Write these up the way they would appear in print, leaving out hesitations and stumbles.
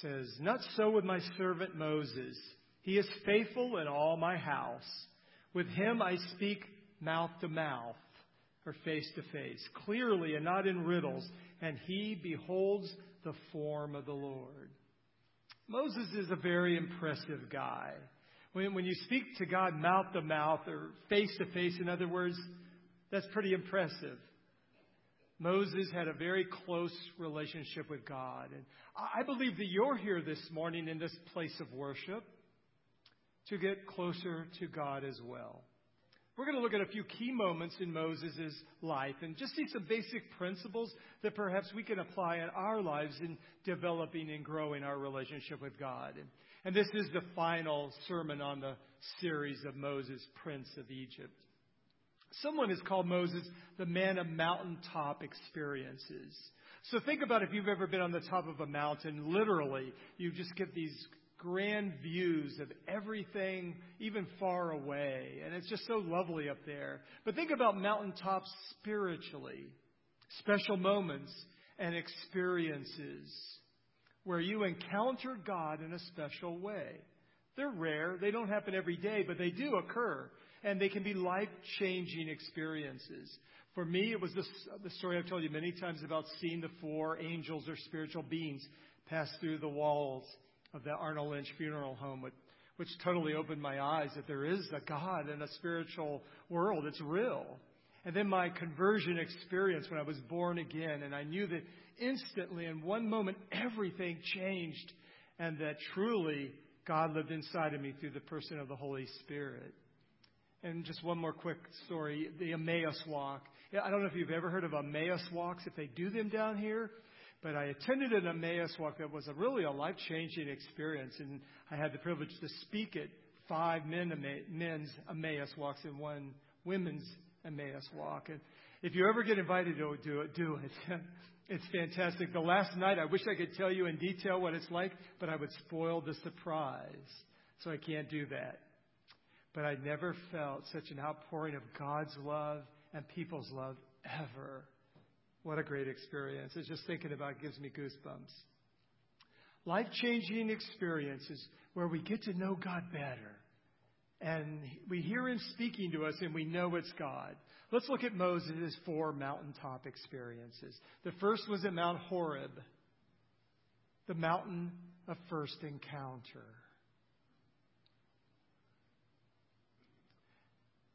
says, "Not so with my servant Moses. He is faithful in all my house. With him I speak mouth to mouth, or face to face, clearly and not in riddles, and he beholds the form of the Lord." Moses is a very impressive guy. When you speak to God mouth to mouth or face to face, in other words, that's pretty impressive. Moses had a very close relationship with God. And I believe that you're here this morning in this place of worship to get closer to God as well. We're going to look at a few key moments in Moses' life and just see some basic principles that perhaps we can apply in our lives in developing and growing our relationship with God. And this is the final sermon on the series of Moses, Prince of Egypt. Someone has called Moses the man of mountaintop experiences. So think about if you've ever been on the top of a mountain. Literally, you just get these grand views of everything, even far away. And it's just so lovely up there. But think about mountaintops spiritually. Special moments and experiences where you encounter God in a special way. They're rare. They don't happen every day, but they do occur. And they can be life-changing experiences. For me, it was the story I've told you many times about seeing the four angels or spiritual beings pass through the walls of the Arnold Lynch funeral home, which totally opened my eyes that there is a God and a spiritual world. It's real. And then my conversion experience when I was born again, and I knew that instantly in one moment everything changed, and that truly God lived inside of me through the person of the Holy Spirit. And just one more quick story, the Emmaus Walk. I don't know if you've ever heard of Emmaus Walks, if they do them down here. But I attended an Emmaus Walk that was really a life-changing experience. And I had the privilege to speak at five men's Emmaus Walks and one women's Emmaus Walk. And if you ever get invited to do it, do it. It's fantastic. The last night, I wish I could tell you in detail what it's like, but I would spoil the surprise. So I can't do that. But I never felt such an outpouring of God's love and people's love ever. What a great experience. It's just thinking about it gives me goosebumps. Life-changing experiences where we get to know God better. And we hear him speaking to us and we know it's God. Let's look at Moses' four mountaintop experiences. The first was at Mount Horeb, the mountain of first encounter.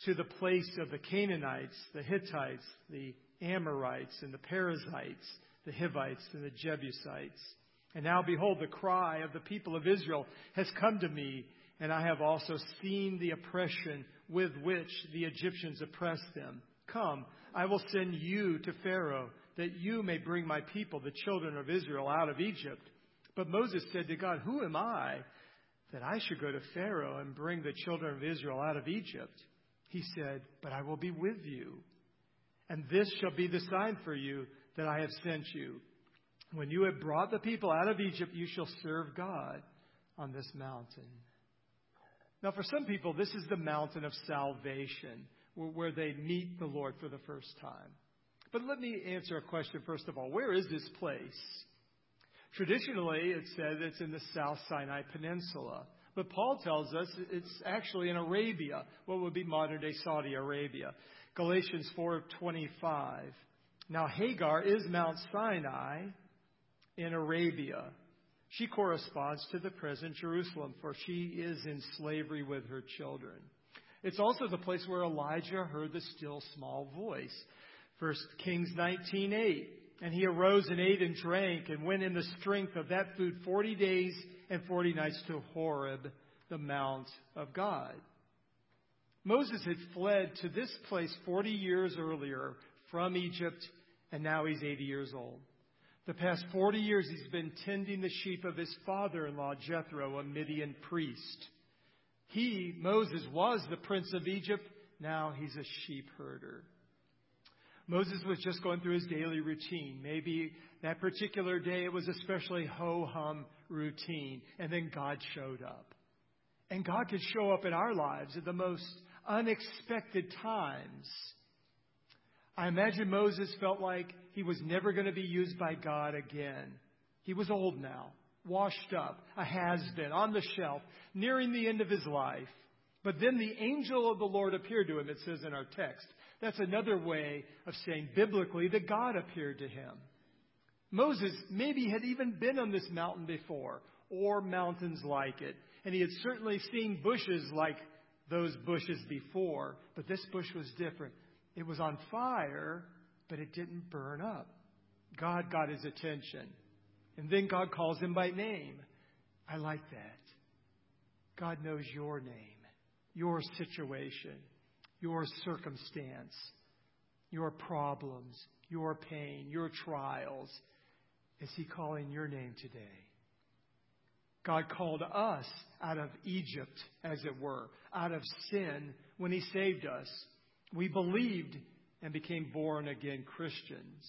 to the place of the Canaanites, the Hittites, the Amorites, and the Perizzites, the Hivites, and the Jebusites. And now, behold, the cry of the people of Israel has come to me, and I have also seen the oppression with which the Egyptians oppress them. Come, I will send you to Pharaoh, that you may bring my people, the children of Israel, out of Egypt." But Moses said to God, "Who am I, that I should go to Pharaoh and bring the children of Israel out of Egypt?" He said, "But I will be with you. And this shall be the sign for you that I have sent you. When you have brought the people out of Egypt, you shall serve God on this mountain." Now, for some people, this is the mountain of salvation. where they meet the Lord for the first time. But let me answer a question first of all. Where is this place? Traditionally, it says it's in the South Sinai Peninsula. But Paul tells us it's actually in Arabia, what would be modern-day Saudi Arabia. Galatians 4:25. Now, Hagar is Mount Sinai in Arabia. She corresponds to the present Jerusalem, for she is in slavery with her children. It's also the place where Elijah heard the still small voice. 1 Kings 19:8. And he arose and ate and drank and went in the strength of that food 40 days and 40 nights to Horeb, the Mount of God. Moses had fled to this place 40 years earlier from Egypt, and now he's 80 years old. The past 40 years, he's been tending the sheep of his father-in-law, Jethro, a Midian priest. He, Moses, was the prince of Egypt. Now he's a sheep herder. Moses was just going through his daily routine. Maybe that particular day it was especially ho-hum routine. And then God showed up. And God could show up in our lives at the most unexpected times. I imagine Moses felt like he was never going to be used by God again. He was old now, washed up, a has-been, on the shelf, nearing the end of his life. But then the angel of the Lord appeared to him, it says in our text. That's another way of saying biblically that God appeared to him. Moses maybe had even been on this mountain before, or mountains like it. And he had certainly seen bushes like those bushes before, but this bush was different. It was on fire, but it didn't burn up. God got his attention. And then God calls him by name. I like that. God knows your name, your situation, your circumstance, your problems, your pain, your trials. Is he calling your name today? God called us out of Egypt, as it were, out of sin when he saved us. We believed and became born again Christians.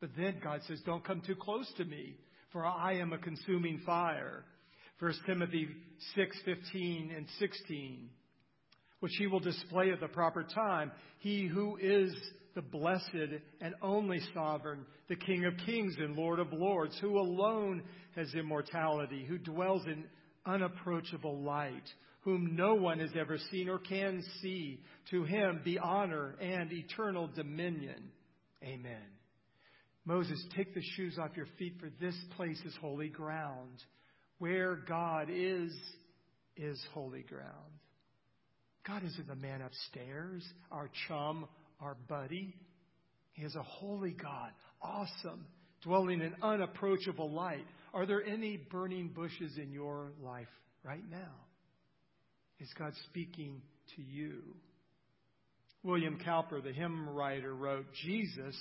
But then God says, don't come too close to me, for I am a consuming fire. 1 Timothy 6:15 and 16. Which he will display at the proper time. He who is the blessed and only sovereign, the King of kings and Lord of lords, who alone has immortality, who dwells in unapproachable light, whom no one has ever seen or can see. To him be honor and eternal dominion. Amen. Moses, take the shoes off your feet, for this place is holy ground. Where God is holy ground. God isn't the man upstairs, our chum, our buddy. He is a holy God, awesome, dwelling in unapproachable light. Are there any burning bushes in your life right now? Is God speaking to you? William Cowper, the hymn writer, wrote, Jesus,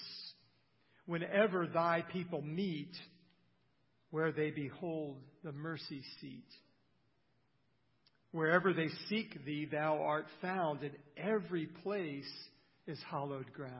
whenever thy people meet, where they behold the mercy seat. Wherever they seek thee, thou art found, and every place is hallowed ground.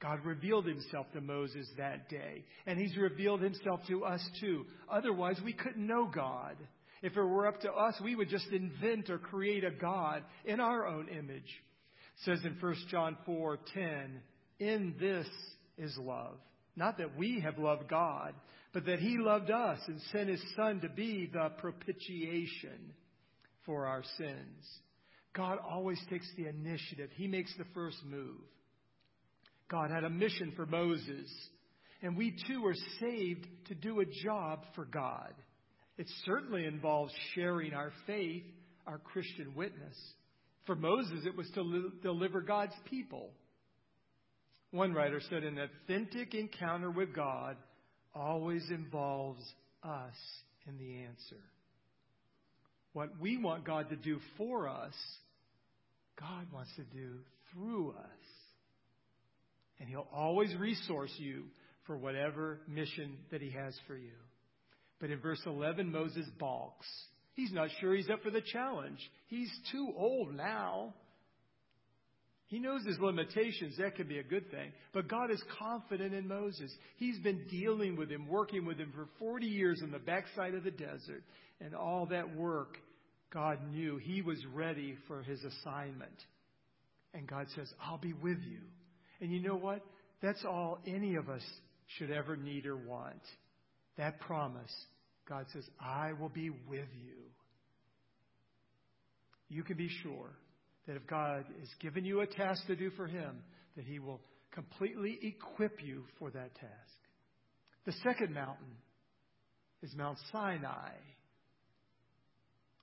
God revealed himself to Moses that day, and he's revealed himself to us too. Otherwise, we couldn't know God. If it were up to us, we would just invent or create a God in our own image. It says in 1 John 4:10, in this is love. Not that we have loved God, but that he loved us and sent his Son to be the propitiation for our sins. God always takes the initiative. He makes the first move. God had a mission for Moses, and we too are saved to do a job for God. It certainly involves sharing our faith, our Christian witness. For Moses, it was to deliver God's people. One writer said, an authentic encounter with God always involves us in the answer. What we want God to do for us, God wants to do through us. And he'll always resource you for whatever mission that he has for you. But in verse 11, Moses balks. He's not sure he's up for the challenge. He's too old now. He knows his limitations. That can be a good thing. But God is confident in Moses. He's been dealing with him, working with him for 40 years in the backside of the desert. And all that work, God knew he was ready for his assignment. And God says, I'll be with you. And you know what? That's all any of us should ever need or want. That promise. God says, I will be with you. You can be sure that if God has given you a task to do for Him, that He will completely equip you for that task. The second mountain is Mount Sinai,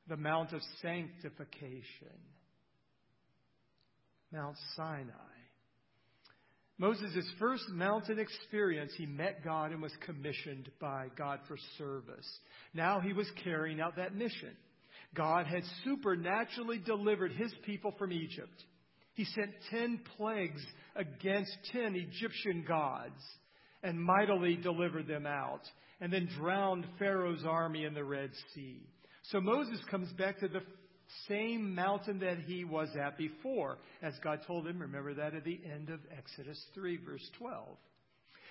the Mount of Sanctification. Mount Sinai. Moses' first mountain experience, he met God and was commissioned by God for service. Now he was carrying out that mission. God had supernaturally delivered His people from Egypt. He sent 10 plagues against 10 Egyptian gods and mightily delivered them out, and then drowned Pharaoh's army in the Red Sea. So Moses comes back to the same mountain that he was at before, as God told him. Remember that at the end of Exodus 3, verse 12.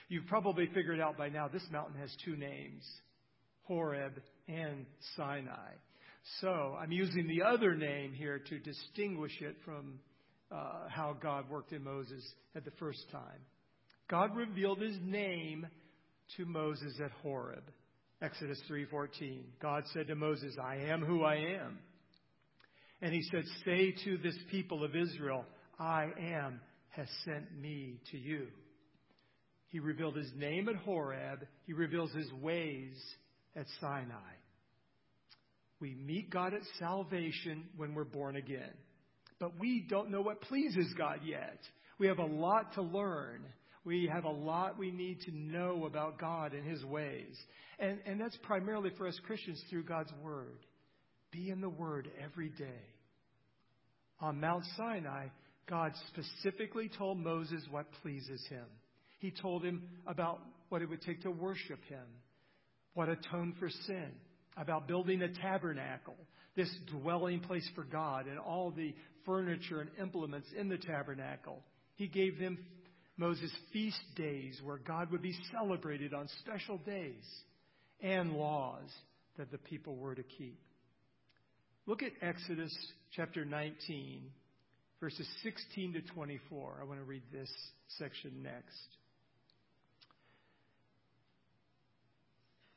You've probably figured out by now this mountain has 2 names, Horeb and Sinai. So I'm using the other name here to distinguish it from how God worked in Moses at the first time. God revealed His name to Moses at Horeb. Exodus 3:14. God said to Moses, I am who I am. And He said, say to this people of Israel, I am has sent me to you. He revealed His name at Horeb. He reveals His ways at Sinai. We meet God at salvation when we're born again. But we don't know what pleases God yet. We have a lot to learn. We have a lot we need to know about God and His ways. And that's primarily for us Christians through God's Word. Be in the Word every day. On Mount Sinai, God specifically told Moses what pleases Him. He told him about what it would take to worship Him, what atoned for sin, about building a tabernacle, this dwelling place for God, and all the furniture and implements in the tabernacle. He gave them, Moses, feast days where God would be celebrated on special days, and laws that the people were to keep. Look at Exodus chapter 19, verses 16 to 24. I want to read this section next.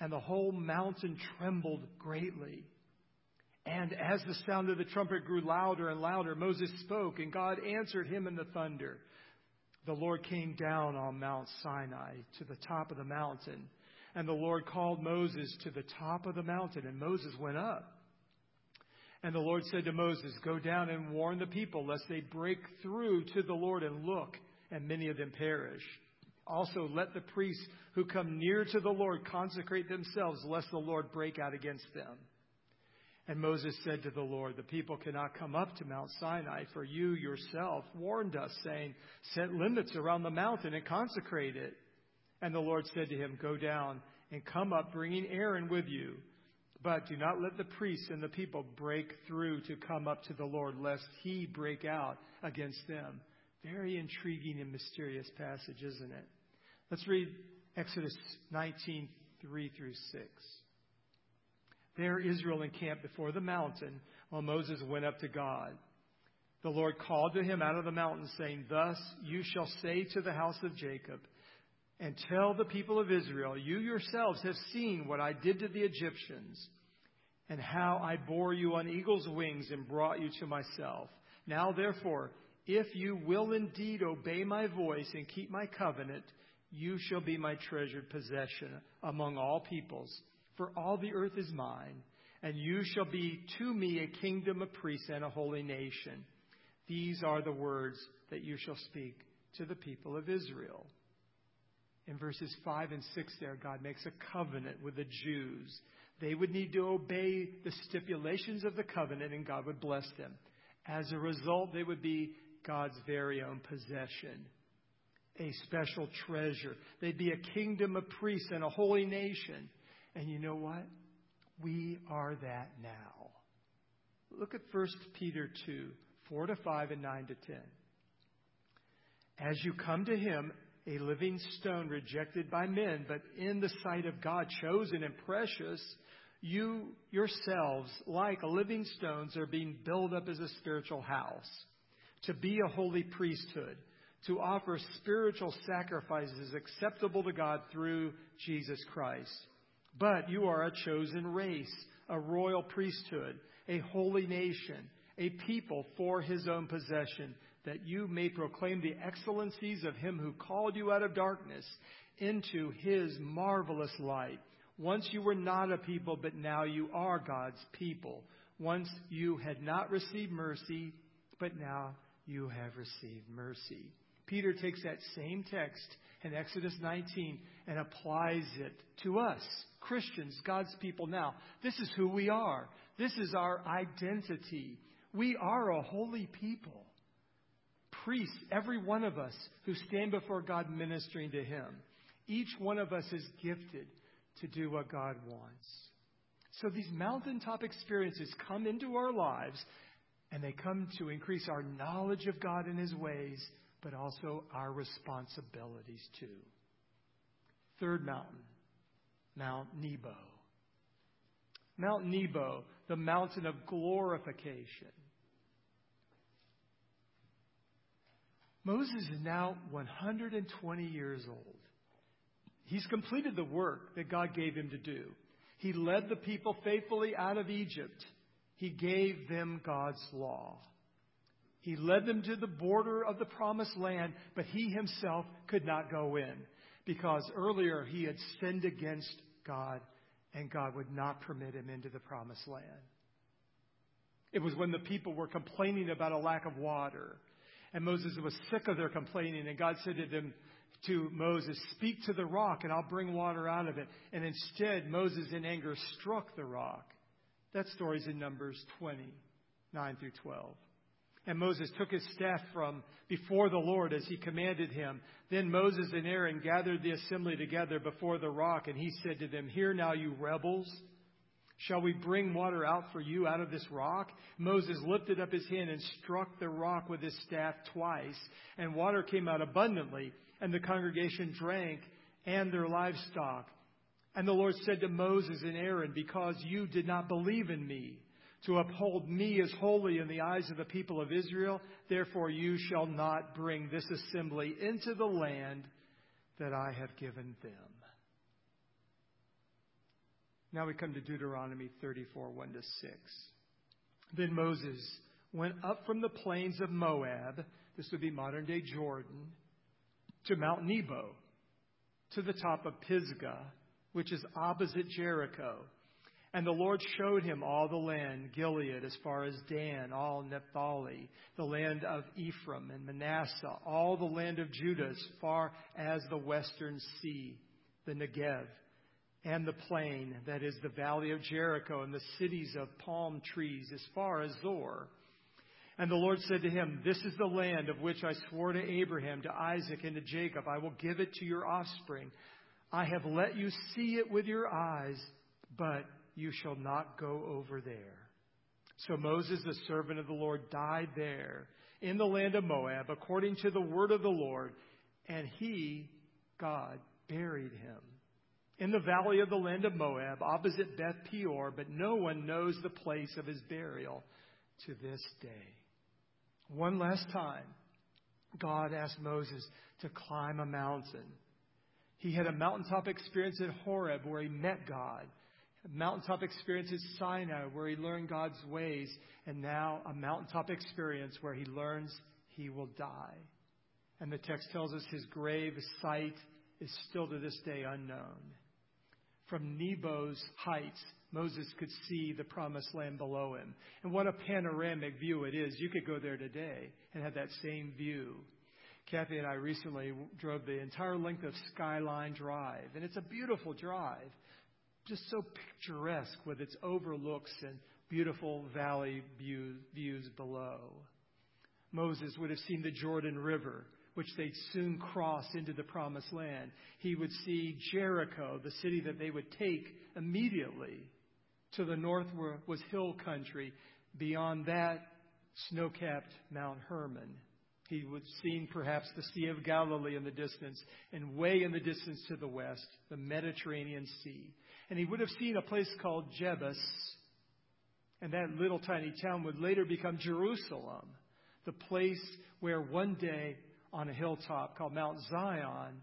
and the whole mountain trembled greatly. And as the sound of the trumpet grew louder and louder, Moses spoke, and God answered him in the thunder. The Lord came down on Mount Sinai to the top of the mountain. And the Lord called Moses to the top of the mountain, and Moses went up. And the Lord said to Moses, go down and warn the people, lest they break through to the Lord and look, and many of them perish. Also, let the priests who come near to the Lord consecrate themselves, lest the Lord break out against them. And Moses said to the Lord, the people cannot come up to Mount Sinai, for you yourself warned us, saying, set limits around the mountain and consecrate it. And the Lord said to him, go down and come up, bringing Aaron with you. But do not let the priests and the people break through to come up to the Lord, lest He break out against them. Very intriguing and mysterious passage, isn't it? Let's read Exodus 19, 3 through 6. There Israel encamped before the mountain while Moses went up to God. The Lord called to him out of the mountain, saying, thus you shall say to the house of Jacob, and tell the people of Israel, you yourselves have seen what I did to the Egyptians, and how I bore you on eagle's wings and brought you to myself. Now, therefore, if you will indeed obey my voice and keep my covenant, you shall be my treasured possession among all peoples, for all the earth is mine, and you shall be to me a kingdom of priests and a holy nation. These are the words that you shall speak to the people of Israel. In verses 5 and 6 there, God makes a covenant with the Jews. They would need to obey the stipulations of the covenant, and God would bless them. As a result, they would be God's very own possession, a special treasure. They'd be a kingdom of priests and a holy nation. And you know what? We are that now. Look at 1 Peter 2, 4 to 5 and 9 to 10. As you come to him, a living stone rejected by men, but in the sight of God chosen and precious, you yourselves, like living stones, are being built up as a spiritual house, to be a holy priesthood, to offer spiritual sacrifices acceptable to God through Jesus Christ. But you are a chosen race, a royal priesthood, a holy nation, a people for his own possession, that you may proclaim the excellencies of him who called you out of darkness into his marvelous light. Once you were not a people, but now you are God's people. Once you had not received mercy, but now you have received mercy. Peter takes that same text in Exodus 19 and applies it to us, Christians, God's people now. This is who we are. This is our identity. We are a holy people. Priests, every one of us who stand before God ministering to him. Each one of us is gifted to do what God wants. So these mountaintop experiences come into our lives, and they come to increase our knowledge of God and his ways, but also our responsibilities too. Third mountain, Mount Nebo. Mount Nebo, the mountain of glorification. Moses is now 120 years old. He's completed the work that God gave him to do. He led the people faithfully out of Egypt. He gave them God's law. He led them to the border of the promised land, but he himself could not go in because earlier he had sinned against God and God would not permit him into the promised land. It was when the people were complaining about a lack of water. And Moses was sick of their complaining. And God said to Moses, speak to the rock and I'll bring water out of it. And instead, Moses in anger struck the rock. That story's in Numbers 20, 9 through 12. And Moses took his staff from before the Lord as he commanded him. Then Moses and Aaron gathered the assembly together before the rock. And he said to them, hear now, you rebels. Shall we bring water out for you out of this rock? Moses lifted up his hand and struck the rock with his staff twice, and water came out abundantly, and the congregation drank and their livestock. And the Lord said to Moses and Aaron, because you did not believe in me, to uphold me as holy in the eyes of the people of Israel, therefore you shall not bring this assembly into the land that I have given them. Now we come to Deuteronomy 34, 1 to 6. Then Moses went up from the plains of Moab, this would be modern-day Jordan, to Mount Nebo, to the top of Pisgah, which is opposite Jericho. And the Lord showed him all the land, Gilead as far as Dan, all Naphtali, the land of Ephraim and Manasseh, all the land of Judah as far as the western sea, the Negev, and the plain, that is the valley of Jericho, and the cities of palm trees as far as Zor. And the Lord said to him, this is the land of which I swore to Abraham, to Isaac, and to Jacob. I will give it to your offspring. I have let you see it with your eyes, but you shall not go over there. So Moses, the servant of the Lord, died there in the land of Moab, according to the word of the Lord. And he, God, buried him in the valley of the land of Moab, opposite Beth Peor, but no one knows the place of his burial to this day. One last time, God asked Moses to climb a mountain. He had a mountaintop experience at Horeb where he met God, a mountaintop experience at Sinai where he learned God's ways, and now a mountaintop experience where he learns he will die. And the text tells us his grave site is still to this day unknown. From Nebo's heights, Moses could see the promised land below him. And what a panoramic view it is. You could go there today and have that same view. Kathy and I recently drove the entire length of Skyline Drive, and it's a beautiful drive, just so picturesque with its overlooks and beautiful valley views below. Moses would have seen the Jordan River, which they'd soon cross into the Promised Land. He would see Jericho, the city that they would take immediately. To the north was hill country. Beyond that, snow-capped Mount Hermon. He would have seen perhaps the Sea of Galilee in the distance, and way in the distance to the west, the Mediterranean Sea. And he would have seen a place called Jebus. And that little tiny town would later become Jerusalem, the place where one day on a hilltop called Mount Zion,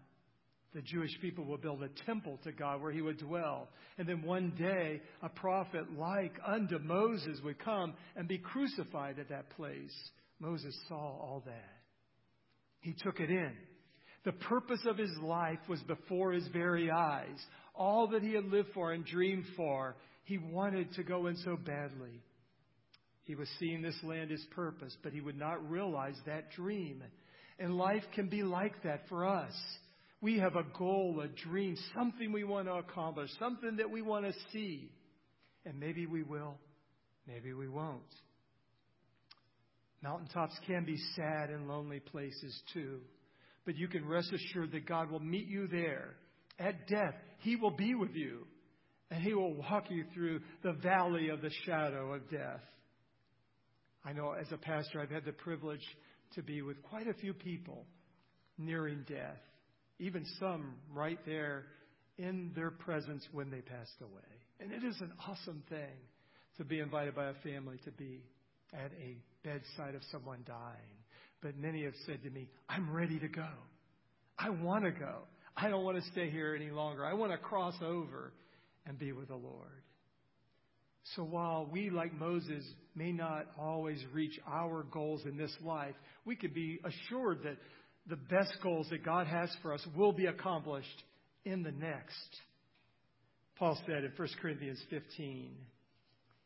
the Jewish people will build a temple to God where he would dwell. And then one day, a prophet like unto Moses would come and be crucified at that place. Moses saw all that. He took it in. The purpose of his life was before his very eyes. All that he had lived for and dreamed for, he wanted to go in so badly. He was seeing this land as purpose, but he would not realize that dream. And life can be like that for us. We have a goal, a dream, something we want to accomplish, something that we want to see. And maybe we will, maybe we won't. Mountaintops can be sad and lonely places too. But you can rest assured that God will meet you there. At death, he will be with you. And he will walk you through the valley of the shadow of death. I know as a pastor, I've had the privilege to be with quite a few people nearing death. Even some right there in their presence when they passed away. And it is an awesome thing to be invited by a family to be at a bedside of someone dying. But many have said to me, I'm ready to go. I want to go. I don't want to stay here any longer. I want to cross over and be with the Lord. So while we, like Moses, may not always reach our goals in this life, we can be assured that the best goals that God has for us will be accomplished in the next. Paul said in 1 Corinthians 15,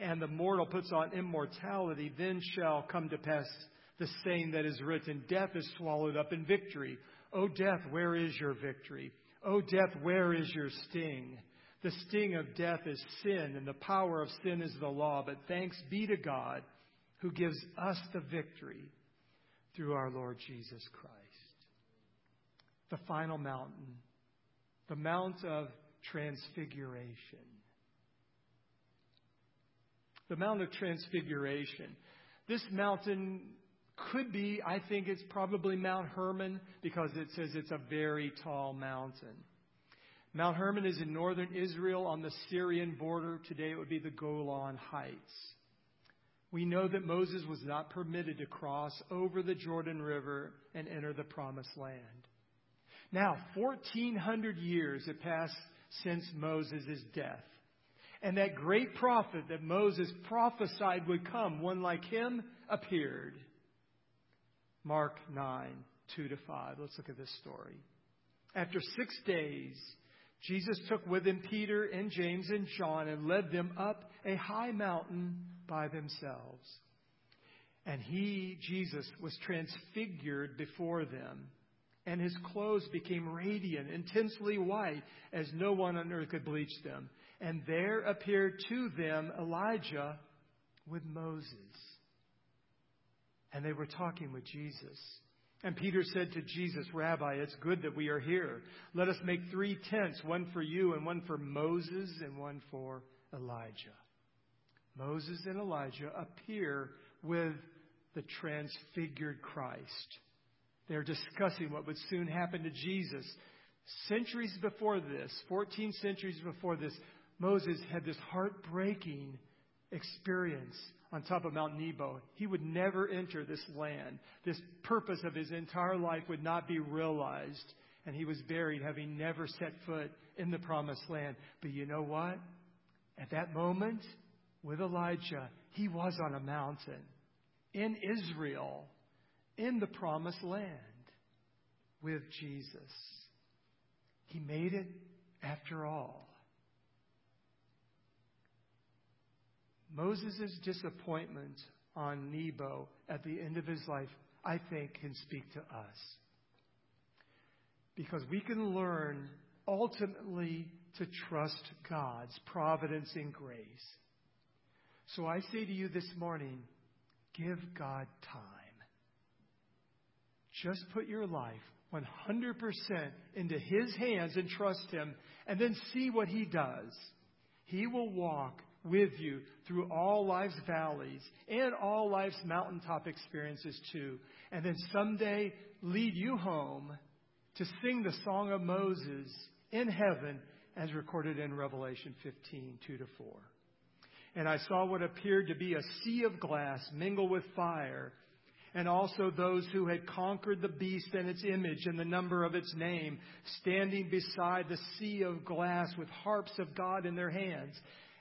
and the mortal puts on immortality, then shall come to pass the saying that is written, Death is swallowed up in victory. O death, where is your victory? O death, where is your sting? The sting of death is sin, and the power of sin is the law. But thanks be to God, who gives us the victory through our Lord Jesus Christ. The final mountain, the Mount of Transfiguration. The Mount of Transfiguration. This mountain could be, I think it's probably Mount Hermon, because it says it's a very tall mountain. Mount Hermon is in northern Israel on the Syrian border. Today it would be the Golan Heights. We know that Moses was not permitted to cross over the Jordan River and enter the Promised Land. Now, 1,400 years have passed since Moses' death. And that great prophet that Moses prophesied would come, one like him, appeared. Mark 9, 2-5. Let's look at this story. After 6 days, Jesus took with him Peter and James and John and led them up a high mountain by themselves. And he, Jesus, was transfigured before them. And his clothes became radiant, intensely white, as no one on earth could bleach them. And there appeared to them Elijah with Moses. And they were talking with Jesus. And Peter said to Jesus, Rabbi, it's good that we are here. Let us make 3 tents, one for you and one for Moses and one for Elijah. Moses and Elijah appear with the transfigured Christ. They're discussing what would soon happen to Jesus. Centuries before this, 14 centuries before this, Moses had this heartbreaking experience on top of Mount Nebo. He would never enter this land. This purpose of his entire life would not be realized. And he was buried having never set foot in the Promised Land. But you know what? At that moment, with Elijah, he was on a mountain in Israel. In the Promised Land. with Jesus. He made it after all. Moses' disappointment on Nebo at the end of his life, I think, can speak to us. Because we can learn ultimately to trust God's providence and grace. So I say to you this morning, give God time. Just put your life 100% into His hands and trust Him, and then see what He does. He will walk with you through all life's valleys and all life's mountaintop experiences too. And then someday lead you home to sing the song of Moses in heaven as recorded in Revelation 15, 2-4. And I saw what appeared to be a sea of glass mingled with fire, and also those who had conquered the beast and its image and the number of its name, standing beside the sea of glass with harps of God in their hands.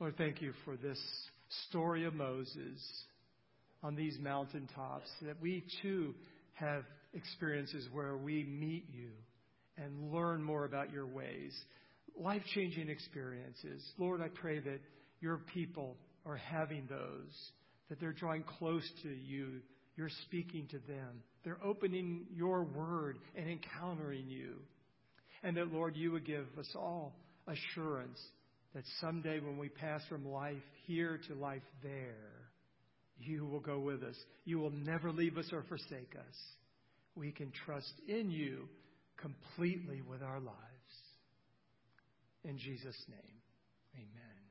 Lord, thank you for this story of Moses on these mountaintops, that we too have experiences where we meet you and learn more about your ways, life-changing experiences. Lord, I pray that your people are having those, that they're drawing close to you, you're speaking to them, they're opening your word and encountering you, and that, Lord, you would give us all assurance that someday when we pass from life here to life there, you will go with us. You will never leave us or forsake us. We can trust in you completely with our lives. In Jesus' name, amen.